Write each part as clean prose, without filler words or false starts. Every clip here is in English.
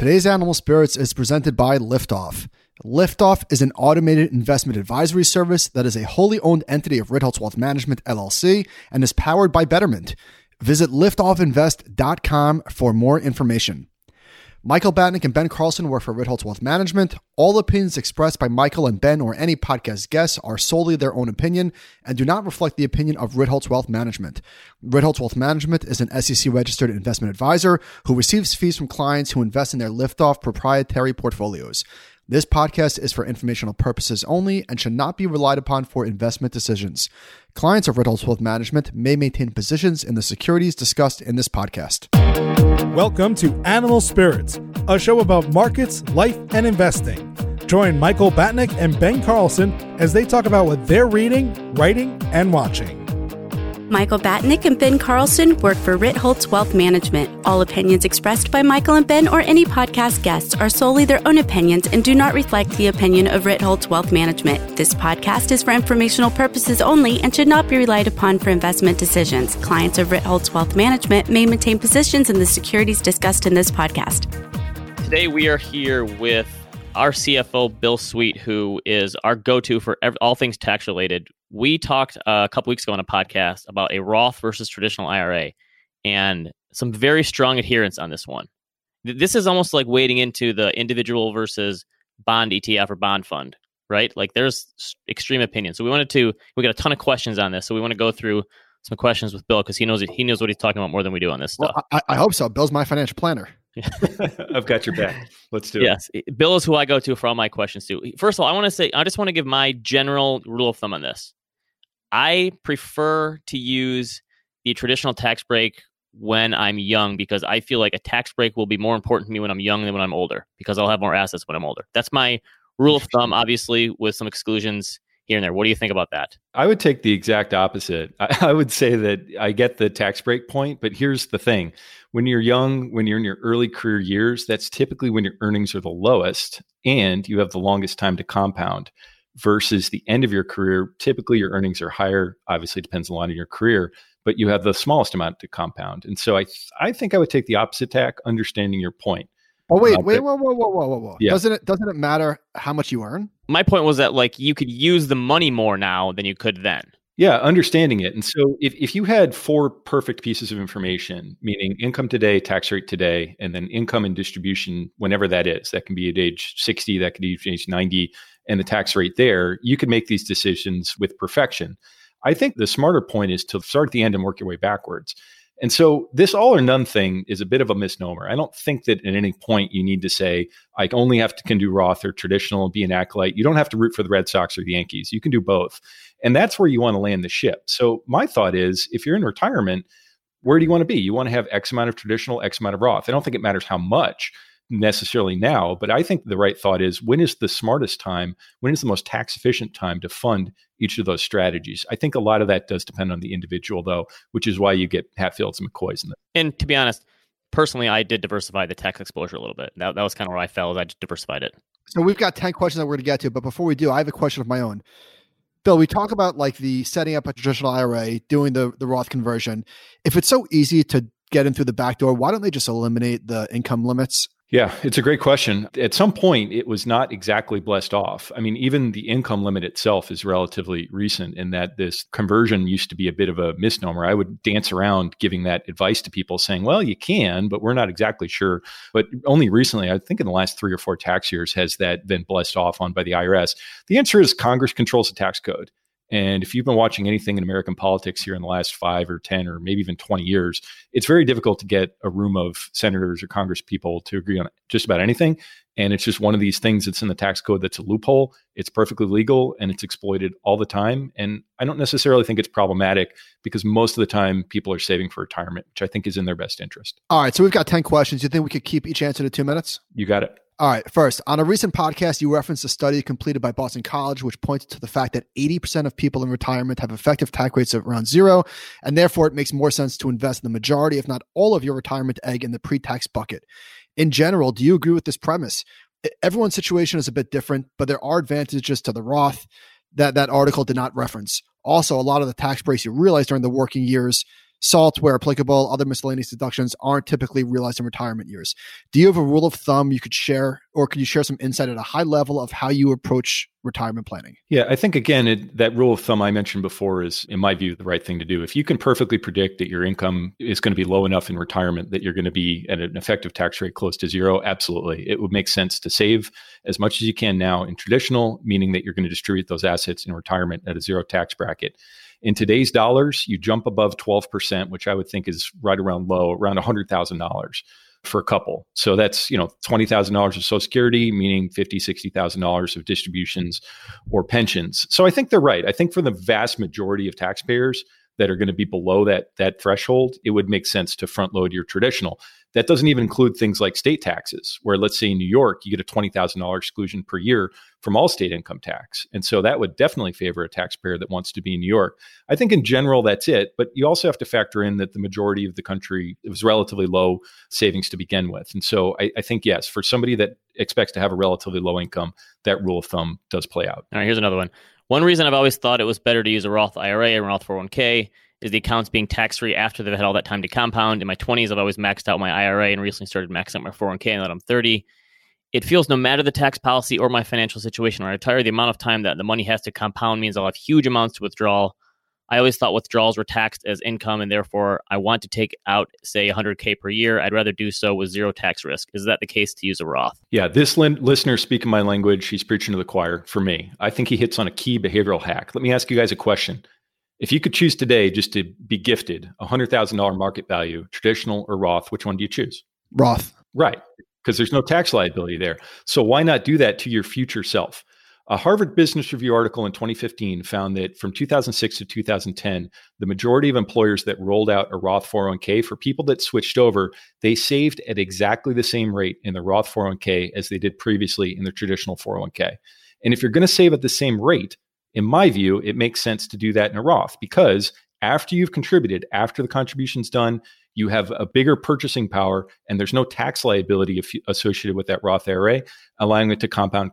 Today's Animal Spirits is presented by Liftoff. Liftoff is an automated investment advisory service that is a wholly owned entity of Ritholtz Wealth Management, LLC, and is powered by Betterment. Visit liftoffinvest.com for more information. Michael Batnick and Ben Carlson work for Ritholtz Wealth Management. All opinions expressed by Michael and Ben or any podcast guests are solely their own opinion and do not reflect the opinion of Ritholtz Wealth Management. Ritholtz Wealth Management is an SEC-registered investment advisor who receives fees from clients who invest in their Liftoff proprietary portfolios. This podcast is for informational purposes only and should not be relied upon for investment decisions. Clients of Ritholtz Wealth Management may maintain positions in the securities discussed in this podcast. Welcome to Animal Spirits, a show about markets, life, and investing. Join Michael Batnick and Ben Carlson as they talk about what they're reading, writing, and watching. Michael Batnick and Ben Carlson work for Ritholtz Wealth Management. All opinions expressed by Michael and Ben or any podcast guests are solely their own opinions and do not reflect the opinion of Ritholtz Wealth Management. This podcast is for informational purposes only and should not be relied upon for investment decisions. Clients of Ritholtz Wealth Management may maintain positions in the securities discussed in this podcast. Today we are here with our CFO, Bill Sweet, who is our go-to for all things tax-related. We talked a couple weeks ago on a podcast about a Roth versus traditional IRA and some very strong adherence on this one. This is almost like wading into the individual versus bond ETF or bond fund, right? Like there's extreme opinion. So we got a ton of questions on this. So we want to go through some questions with Bill because he knows what he's talking about more than we do on this stuff. Well, I hope so. Bill's my financial planner. I've got your back. Let's do it. Yes. Bill is who I go to for all my questions too. First of all, I just want to give my general rule of thumb on this. I prefer to use the traditional tax break when I'm young because I feel like a tax break will be more important to me when I'm young than when I'm older because I'll have more assets when I'm older. That's my rule of thumb, obviously, with some exclusions here and there. What do you think about that? I would take the exact opposite. I would say that I get the tax break point, but here's the thing. When you're young, when you're in your early career years, that's typically when your earnings are the lowest and you have the longest time to compound. Versus the end of your career, typically your earnings are higher. Obviously, it depends a lot on your career, but you have the smallest amount to compound. And so I think I would take the opposite tack, understanding your point. Oh, whoa. Yeah. Doesn't it matter how much you earn? My point was that like you could use the money more now than you could then. Yeah, understanding it. And so if you had four perfect pieces of information, meaning income today, tax rate today, and then income and distribution, whenever that is, that can be at age 60, that could be at age 90, and the tax rate there, you could make these decisions with perfection. I think the smarter point is to start at the end and work your way backwards. And so this all or none thing is a bit of a misnomer. I don't think that at any point you need to say, I only can do Roth or traditional and be an acolyte. You don't have to root for the Red Sox or the Yankees. You can do both. And that's where you want to land the ship. So my thought is, if you're in retirement, where do you want to be? You want to have X amount of traditional, X amount of Roth. I don't think it matters how much necessarily now, but I think the right thought is, when is the smartest time? When is the most tax efficient time to fund each of those strategies? I think a lot of that does depend on the individual, though, which is why you get Hatfields and McCoys in there. And to be honest, personally, I did diversify the tax exposure a little bit. That was kind of where I fell, is I just diversified it. So we've got 10 questions that we're going to get to, but before we do, I have a question of my own. Bill, we talk about like the setting up a traditional IRA, doing the Roth conversion. If it's so easy to get in through the back door, why don't they just eliminate the income limits? Yeah, it's a great question. At some point, it was not exactly blessed off. I mean, even the income limit itself is relatively recent in that this conversion used to be a bit of a misnomer. I would dance around giving that advice to people saying, well, you can, but we're not exactly sure. But only recently, I think in the last 3 or 4 tax years, has that been blessed off on by the IRS. The answer is Congress controls the tax code. And if you've been watching anything in American politics here in the last 5 or 10 or maybe even 20 years, it's very difficult to get a room of senators or Congress people to agree on just about anything. And it's just one of these things that's in the tax code that's a loophole. It's perfectly legal and it's exploited all the time. And I don't necessarily think it's problematic because most of the time people are saving for retirement, which I think is in their best interest. All right. So we've got 10 questions. You think we could keep each answer to 2 minutes? You got it. All right. First, on a recent podcast, you referenced a study completed by Boston College, which points to the fact that 80% of people in retirement have effective tax rates of around 0, and therefore it makes more sense to invest the majority, if not all, of your retirement egg in the pre-tax bucket. In general, do you agree with this premise? Everyone's situation is a bit different, but there are advantages to the Roth that article did not reference. Also, a lot of the tax breaks you realize during the working years SALT, where applicable, other miscellaneous deductions aren't typically realized in retirement years. Do you have a rule of thumb you could share, or could you share some insight at a high level of how you approach retirement planning? Yeah, I think, again, that rule of thumb I mentioned before is, in my view, the right thing to do. If you can perfectly predict that your income is going to be low enough in retirement that you're going to be at an effective tax rate close to zero, absolutely. It would make sense to save as much as you can now in traditional, meaning that you're going to distribute those assets in retirement at a zero tax bracket. In today's dollars, you jump above 12%, which I would think is right around low, around $100,000 for a couple. So that's, $20,000 of Social Security, meaning $50,000, $60,000 of distributions or pensions. So I think they're right. I think for the vast majority of taxpayers that are going to be below that threshold, it would make sense to front load your traditional. That doesn't even include things like state taxes, where let's say in New York, you get a $20,000 exclusion per year from all state income tax. And so that would definitely favor a taxpayer that wants to be in New York. I think in general, that's it. But you also have to factor in that the majority of the country, it was relatively low savings to begin with. And so I think, yes, for somebody that expects to have a relatively low income, that rule of thumb does play out. All right, here's another one. One reason I've always thought it was better to use a Roth IRA and Roth 401k is the accounts being tax-free after they've had all that time to compound. In my 20s, I've always maxed out my IRA and recently started maxing out my 401k now that I'm 30. It feels no matter the tax policy or my financial situation, when I retire, the amount of time that the money has to compound means I'll have huge amounts to withdraw. I always thought withdrawals were taxed as income, and therefore I want to take out, say, $100K per year. I'd rather do so with zero tax risk. Is that the case to use a Roth? Yeah, this listener speaking my language, he's preaching to the choir for me. I think he hits on a key behavioral hack. Let me ask you guys a question. If you could choose today just to be gifted $100,000 market value, traditional or Roth, which one do you choose? Roth. Right, because there's no tax liability there. So why not do that to your future self? A Harvard Business Review article in 2015 found that from 2006 to 2010, the majority of employers that rolled out a Roth 401k for people that switched over, they saved at exactly the same rate in the Roth 401k as they did previously in their traditional 401k. And if you're going to save at the same rate, in my view, it makes sense to do that in a Roth because after you've contributed, after the contribution's done, you have a bigger purchasing power and there's no tax liability associated with that Roth IRA, allowing it to compound.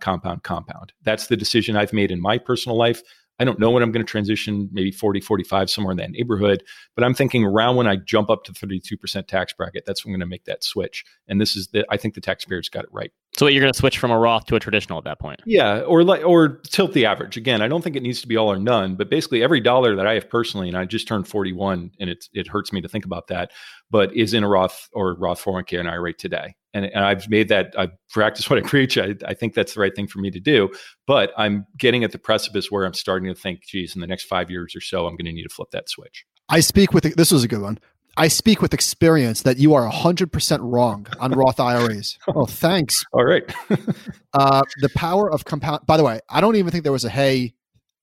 That's the decision I've made in my personal life. I don't know when I'm going to transition, maybe 40, 45, somewhere in that neighborhood, but I'm thinking around when I jump up to 32% tax bracket, that's when I'm going to make that switch. And this is I think the taxpayer's got it right. So you're going to switch from a Roth to a traditional at that point? Yeah, or tilt the average. Again, I don't think it needs to be all or none, but basically every dollar that I have personally, and I just turned 41 and it hurts me to think about that, but is in a Roth or Roth 401k and IRA today. And I've made that, I practice what I preach. I think that's the right thing for me to do, but I'm getting at the precipice where I'm starting to think, geez, in the next 5 years or so, I'm going to need to flip that switch. This was a good one. I speak with experience that you are 100% wrong on Roth IRAs. Oh, thanks. All right. The power of compound, by the way, I don't even think there was a, hey,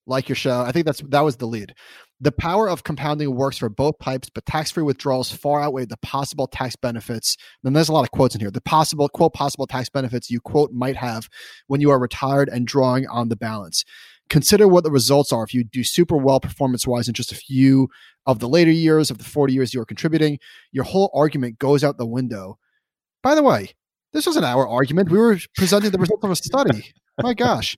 like your show. I think that was the lead. The power of compounding works for both types, but tax-free withdrawals far outweigh the possible tax benefits. And there's a lot of quotes in here. The possible, quote, possible tax benefits you, quote, might have when you are retired and drawing on the balance. Consider what the results are if you do super well performance-wise in just a few of the later years, of the 40 years you are contributing. Your whole argument goes out the window. By the way, this wasn't our argument. We were presenting the results of a study. My gosh.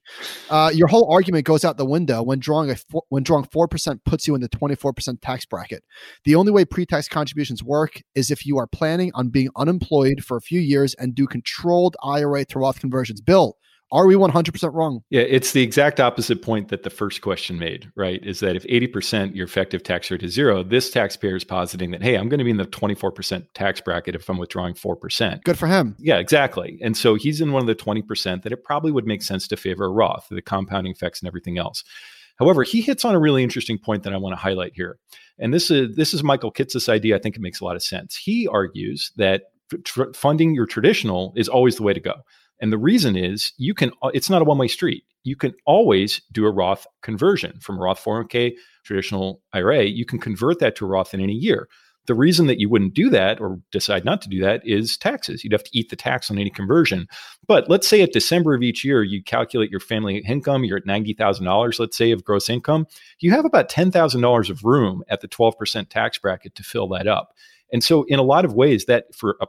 Your whole argument goes out the window when drawing 4% puts you in the 24% tax bracket. The only way pre-tax contributions work is if you are planning on being unemployed for a few years and do controlled IRA to Roth conversions. Bill, are we 100% wrong? Yeah, it's the exact opposite point that the first question made, right? Is that if 80% your effective tax rate is zero, this taxpayer is positing that, hey, I'm going to be in the 24% tax bracket if I'm withdrawing 4%. Good for him. Yeah, exactly. And so he's in one of the 20% that it probably would make sense to favor a Roth, the compounding effects and everything else. However, he hits on a really interesting point that I want to highlight here. And this is Michael Kitsis' idea. I think it makes a lot of sense. He argues that funding your traditional is always the way to go. And the reason is it's not a one-way street. You can always do a Roth conversion from Roth 401k, traditional IRA. You can convert that to Roth in any year. The reason that you wouldn't do that or decide not to do that is taxes. You'd have to eat the tax on any conversion. But let's say at December of each year, you calculate your family income. You're at $90,000, let's say, of gross income. You have about $10,000 of room at the 12% tax bracket to fill that up. And so in a lot of ways that for a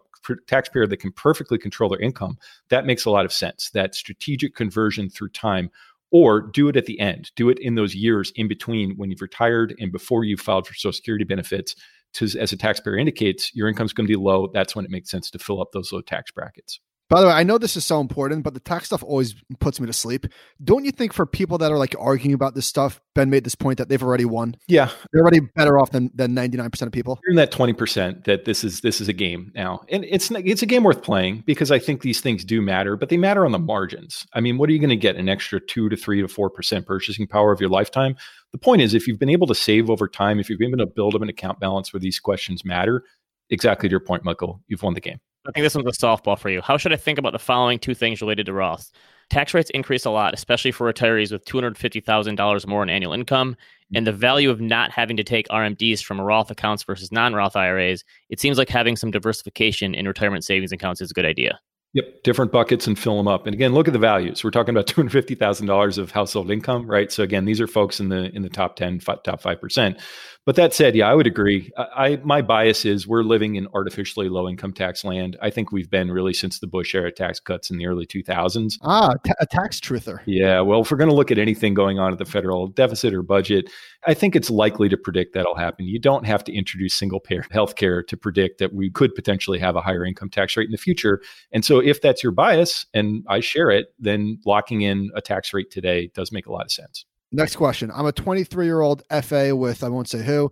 taxpayer that can perfectly control their income, that makes a lot of sense, that strategic conversion through time, or do it at the end, do it in those years in between when you've retired and before you filed for Social Security benefits, as a taxpayer indicates, your income is going to be low. That's when it makes sense to fill up those low tax brackets. By the way, I know this is so important, but the tax stuff always puts me to sleep. Don't you think for people that are like arguing about this stuff, Ben made this point that they've already won? Yeah. They're already better off than 99% of people. You're in that 20% that this is a game now. And it's a game worth playing because I think these things do matter, but they matter on the margins. I mean, what are you going to get? An extra 2 to 3 to 4% purchasing power of your lifetime? The point is, if you've been able to save over time, if you've been able to build up an account balance where these questions matter, exactly to your point, Michael, you've won the game. I think this one's a softball for you. How should I think about the following two things related to Roth? Tax rates increase a lot, especially for retirees with $250,000 more in annual income, and the value of not having to take RMDs from Roth accounts versus non-Roth IRAs. It seems like having some diversification in retirement savings accounts is a good idea. Yep. Different buckets and fill them up. And again, look at the values. We're talking about $250,000 of household income, right? So again, these are folks in the top 10, top 5%. But that said, yeah, I would agree. My bias is we're living in artificially low income tax land. I think we've been really since the Bush era tax cuts in the early 2000s. A tax truther. Yeah. Well, if we're going to look at anything going on at the federal deficit or budget, I think it's likely to predict that'll happen. You don't have to introduce single payer healthcare to predict that we could potentially have a higher income tax rate in the future. And so if that's your bias, and I share it, then locking in a tax rate today does make a lot of sense. Next question. I'm a 23-year-old FA with, I won't say who.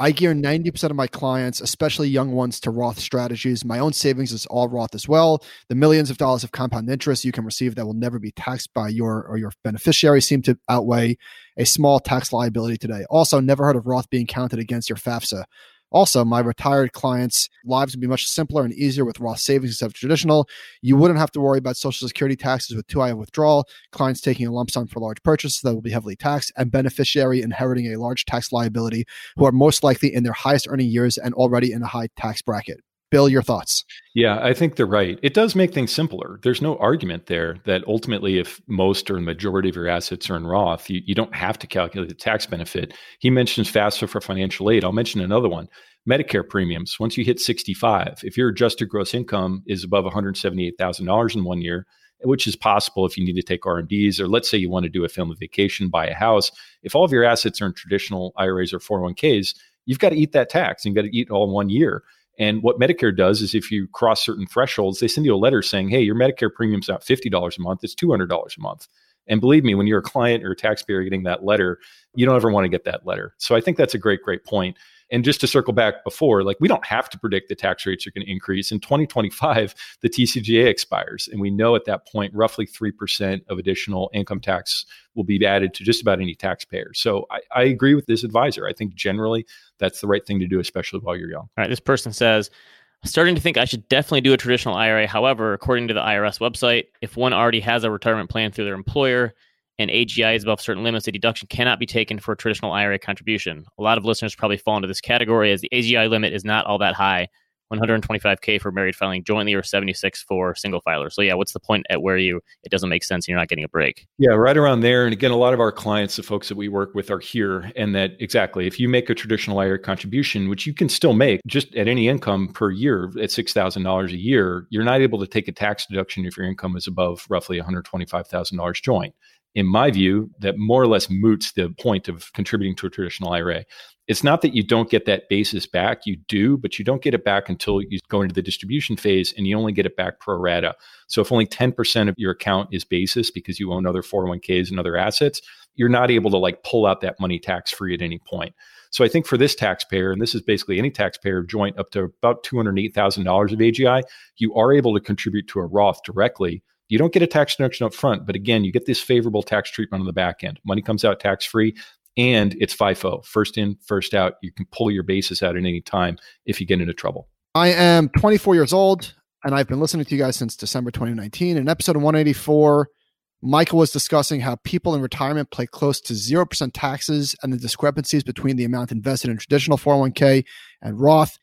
I gear 90% of my clients, especially young ones, to Roth strategies. My own savings is all Roth as well. The millions of dollars of compound interest you can receive that will never be taxed by your beneficiary seem to outweigh a small tax liability today. Also, never heard of Roth being counted against your FAFSA. Also, my retired clients' lives would be much simpler and easier with Roth savings instead of traditional. You wouldn't have to worry about Social Security taxes with 2i withdrawal, clients taking a lump sum for large purchases that will be heavily taxed, and beneficiary inheriting a large tax liability who are most likely in their highest earning years and already in a high tax bracket. Bill, your thoughts? Yeah, I think they're right. It does make things simpler. There's no argument there that ultimately if most or majority of your assets are in Roth, you don't have to calculate the tax benefit. He mentions FAFSA for financial aid. I'll mention another one. Medicare premiums. Once you hit 65, if your adjusted gross income is above $178,000 in one year, which is possible if you need to take RMDs, or let's say you want to do a family vacation, buy a house, if all of your assets are in traditional IRAs or 401ks, you've got to eat that tax and you've got to eat it all in one year. And what Medicare does is if you cross certain thresholds, they send you a letter saying, hey, your Medicare premium's not $50 a month, it's $200 a month. And believe me, when you're a client or a taxpayer getting that letter, you don't ever want to get that letter. So I think that's a great, great point. And just to circle back before, like we don't have to predict the tax rates are going to increase. In 2025, the TCJA expires. And we know at that point, roughly 3% of additional income tax will be added to just about any taxpayer. So I agree with this advisor. I think generally that's the right thing to do, especially while you're young. All right. This person says, I'm starting to think I should definitely do a traditional IRA. However, according to the IRS website, if one already has a retirement plan through their employer, and AGI is above certain limits, a deduction cannot be taken for a traditional IRA contribution. A lot of listeners probably fall into this category as the AGI limit is not all that high, 125K for married filing jointly or 76 for single filer. So yeah, what's the point at where it doesn't make sense and you're not getting a break? Yeah, right around there. And again, a lot of our clients, the folks that we work with are here, and that exactly, if you make a traditional IRA contribution, which you can still make just at any income per year at $6,000 a year, you're not able to take a tax deduction if your income is above roughly $125,000 joint. In my view, that more or less moots the point of contributing to a traditional IRA. It's not that you don't get that basis back. You do, but you don't get it back until you go into the distribution phase, and you only get it back pro rata. So if only 10% of your account is basis because you own other 401ks and other assets, you're not able to like pull out that money tax-free at any point. So I think for this taxpayer, and this is basically any taxpayer joint up to about $208,000 of AGI, you are able to contribute to a Roth directly. You don't get a tax deduction up front, but again, you get this favorable tax treatment on the back end. Money comes out tax-free, and it's FIFO. First in, first out. You can pull your basis out at any time if you get into trouble. I am 24 years old, and I've been listening to you guys since December 2019. In episode 184, Michael was discussing how people in retirement pay close to 0% taxes and the discrepancies between the amount invested in traditional 401k and Roth.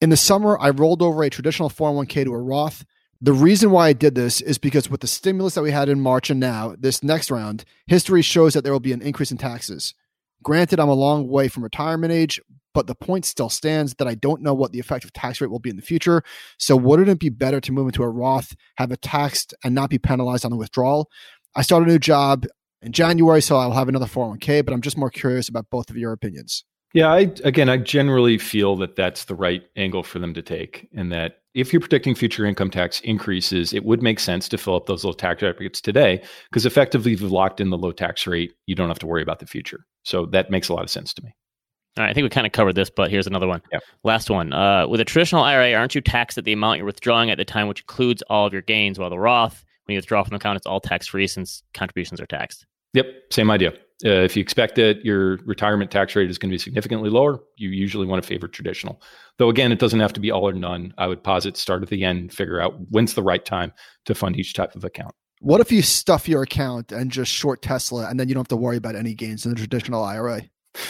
In the summer, I rolled over a traditional 401k to a Roth. The reason why I did this is because with the stimulus that we had in March and now, this next round, history shows that there will be an increase in taxes. Granted, I'm a long way from retirement age, but the point still stands that I don't know what the effective tax rate will be in the future. So wouldn't it be better to move into a Roth, have it taxed, and not be penalized on the withdrawal? I start a new job in January, so I'll have another 401k, but I'm just more curious about both of your opinions. Yeah, I generally feel that that's the right angle for them to take, and that if you're predicting future income tax increases, it would make sense to fill up those low tax brackets today, because effectively you've locked in the low tax rate. You don't have to worry about the future. So that makes a lot of sense to me. All right, I think we kind of covered this, but here's another one. Yep. Last one. With a traditional IRA, aren't you taxed at the amount you're withdrawing at the time, which includes all of your gains, while the Roth, when you withdraw from the account, it's all tax-free since contributions are taxed? Yep, same idea. If you expect it, your retirement tax rate is going to be significantly lower. You usually want to favor traditional. Though again, it doesn't have to be all or none. I would posit start at the end, figure out when's the right time to fund each type of account. What if you stuff your account and just short Tesla, and then you don't have to worry about any gains in the traditional IRA?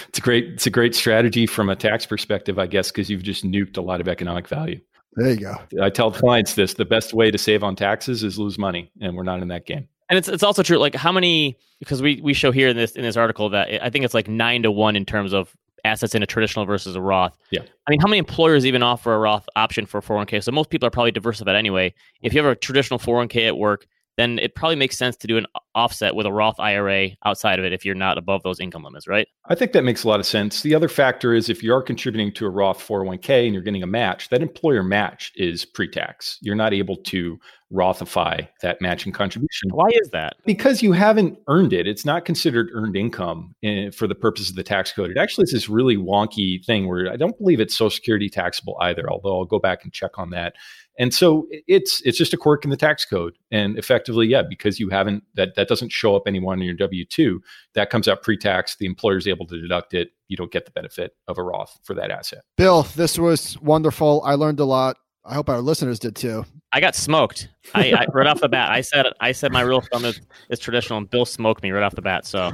It's a great strategy from a tax perspective, I guess, because you've just nuked a lot of economic value. There you go. I tell clients this, the best way to save on taxes is lose money, and we're not in that game. And it's also true, like how many, because we show here in this article that I think it's like 9-1 in terms of assets in a traditional versus a Roth. Yeah. I mean, how many employers even offer a Roth option for 401k? So most people are probably diversified anyway. If you have a traditional 401k at work, then it probably makes sense to do an offset with a Roth IRA outside of it if you're not above those income limits, right? I think that makes a lot of sense. The other factor is if you are contributing to a Roth 401k and you're getting a match, that employer match is pre-tax. You're not able to Rothify that matching contribution. Why is that? Because you haven't earned it. It's not considered earned income for the purpose of the tax code. It actually is this really wonky thing where I don't believe it's Social Security taxable either, although I'll go back and check on that. And so it's just a quirk in the tax code. And effectively, yeah, because you haven't, that doesn't show up anywhere in your W-2. That comes out pre-tax. The employer's able to deduct it. You don't get the benefit of a Roth for that asset. Bill, this was wonderful. I learned a lot. I hope our listeners did too. I got smoked. I right off the bat. I said my real thumb is traditional, and Bill smoked me right off the bat. So,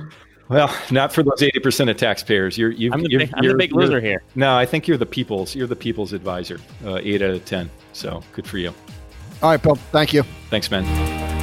well, not for those 80% of taxpayers. I'm the big loser here. No, I think you're the people's advisor. 8 out of 10. So good for you. All right, Bill. Thank you. Thanks, man.